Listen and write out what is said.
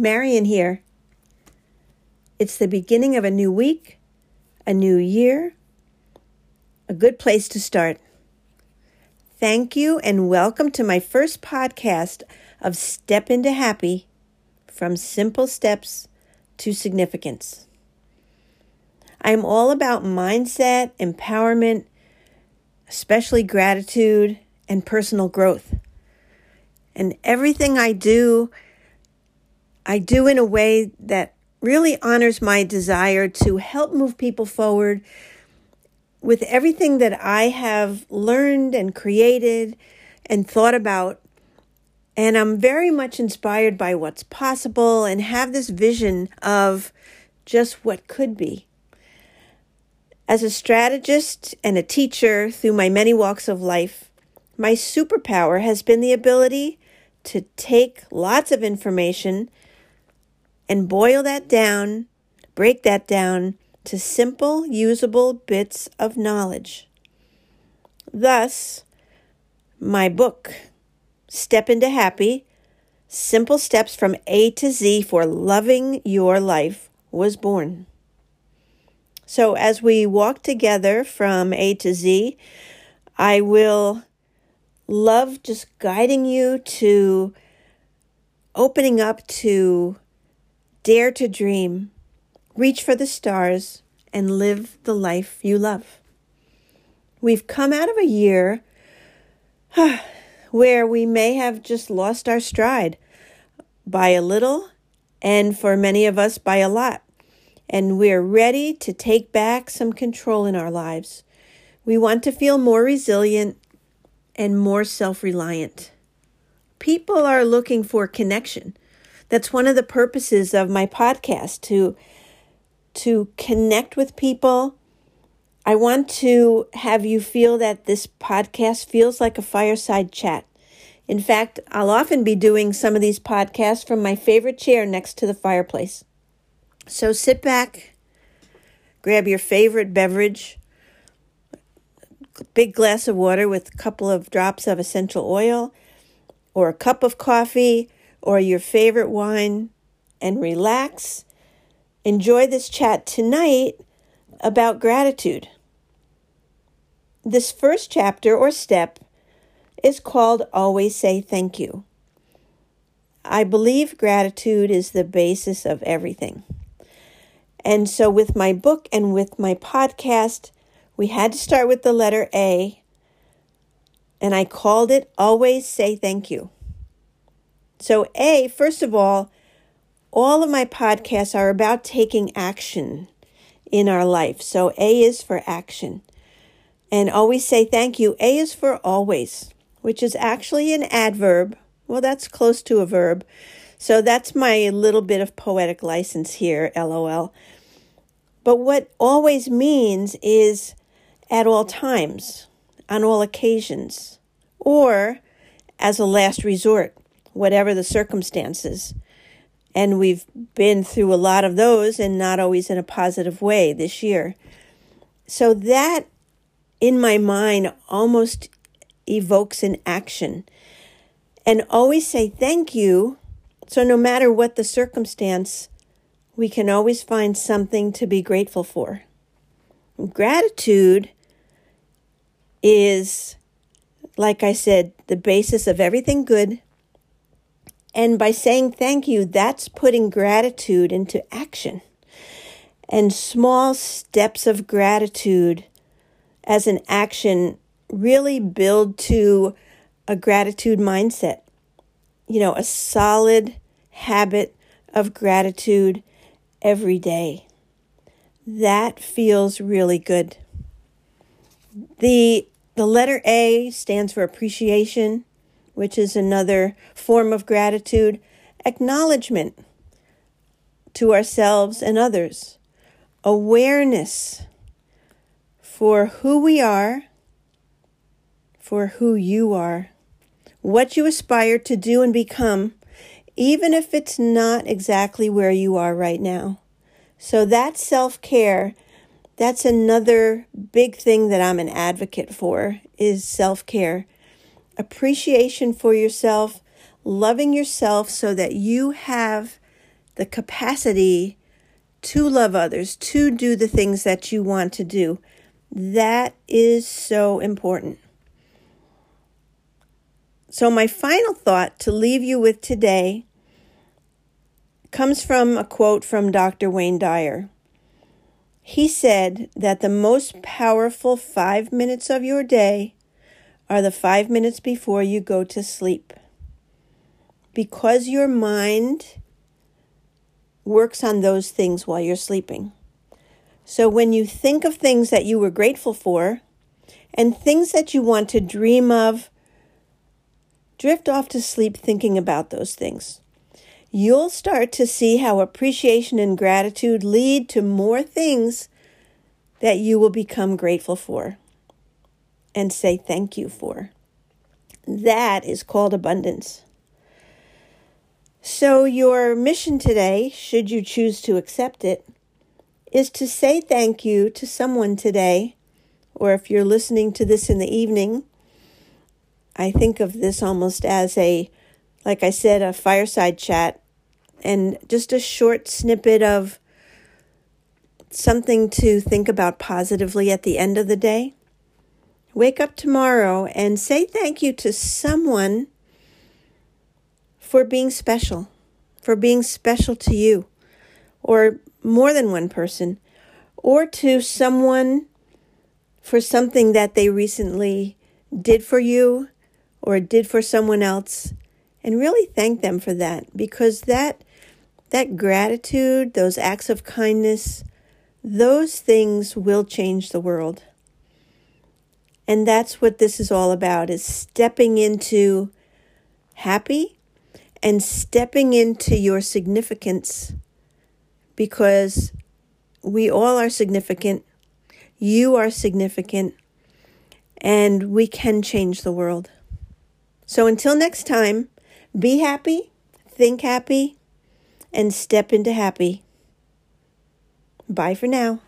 Marian here. It's the beginning of a new week, a new year, a good place to start. Thank you and welcome to my first podcast of Step Into Happy, from Simple Steps to Significance. I'm all about mindset, empowerment, especially gratitude and personal growth. And everything I do in a way that really honors my desire to help move people forward with everything that I have learned and created and thought about. And I'm very much inspired by what's possible and have this vision of just what could be. As a strategist and a teacher through my many walks of life, my superpower has been the ability to take lots of information and boil that down, break that down to simple, usable bits of knowledge. Thus, my book, Step Into Happy, Simple Steps from A to Z for Loving Your Life, was born. So as we walk together from A to Z, I will love just guiding you to opening up to dare to dream, reach for the stars, and live the life you love. We've come out of a year where we may have just lost our stride by a little, and for many of us by a lot. And we're ready to take back some control in our lives. We want to feel more resilient and more self-reliant. People are looking for connection. That's one of the purposes of my podcast, to connect with people. I want to have you feel that this podcast feels like a fireside chat. In fact, I'll often be doing some of these podcasts from my favorite chair next to the fireplace. So sit back, grab your favorite beverage, a big glass of water with a couple of drops of essential oil, or a cup of coffee, or your favorite wine, and relax. Enjoy this chat tonight about gratitude. This first chapter or step is called Always Say Thank You. I believe gratitude is the basis of everything. And so with my book and with my podcast, we had to start with the letter A, and I called it Always Say Thank You. So A, first of all of my podcasts are about taking action in our life. So A is for action. And always say thank you. A is for always, which is actually an adverb. Well, that's close to a verb. So that's my little bit of poetic license here, LOL. But what always means is at all times, on all occasions, or as a last resort, whatever the circumstances. And we've been through a lot of those, and not always in a positive way this year. So that, in my mind, almost evokes an action. And always say thank you. So no matter what the circumstance, we can always find something to be grateful for. Gratitude is, like I said, the basis of everything good. And by saying thank you, that's putting gratitude into action. And small steps of gratitude as an action really build to a gratitude mindset. You know, a solid habit of gratitude every day. That feels really good. The letter A stands for appreciation, which is another form of gratitude, acknowledgement to ourselves and others, awareness for who we are, for who you are, what you aspire to do and become, even if it's not exactly where you are right now. So that's self-care. That's another big thing that I'm an advocate for, is self-care. Appreciation for yourself, loving yourself so that you have the capacity to love others, to do the things that you want to do. That is so important. So my final thought to leave you with today comes from a quote from Dr. Wayne Dyer. He said that the most powerful 5 minutes of your day are the 5 minutes before you go to sleep. Because your mind works on those things while you're sleeping. So when you think of things that you were grateful for and things that you want to dream of, drift off to sleep thinking about those things. You'll start to see how appreciation and gratitude lead to more things that you will become grateful for and say thank you for. That is called abundance. So your mission today, should you choose to accept it, is to say thank you to someone today, or if you're listening to this in the evening, I think of this almost as a fireside chat, and just a short snippet of something to think about positively at the end of the day. Wake up tomorrow and say thank you to someone for being special, to you, or more than one person, or to someone for something that they recently did for you or did for someone else. And really thank them for that, because that gratitude, those acts of kindness, those things will change the world. And that's what this is all about, is stepping into happy and stepping into your significance, because we all are significant. You are significant, and we can change the world. So until next time, be happy, think happy, and step into happy. Bye for now.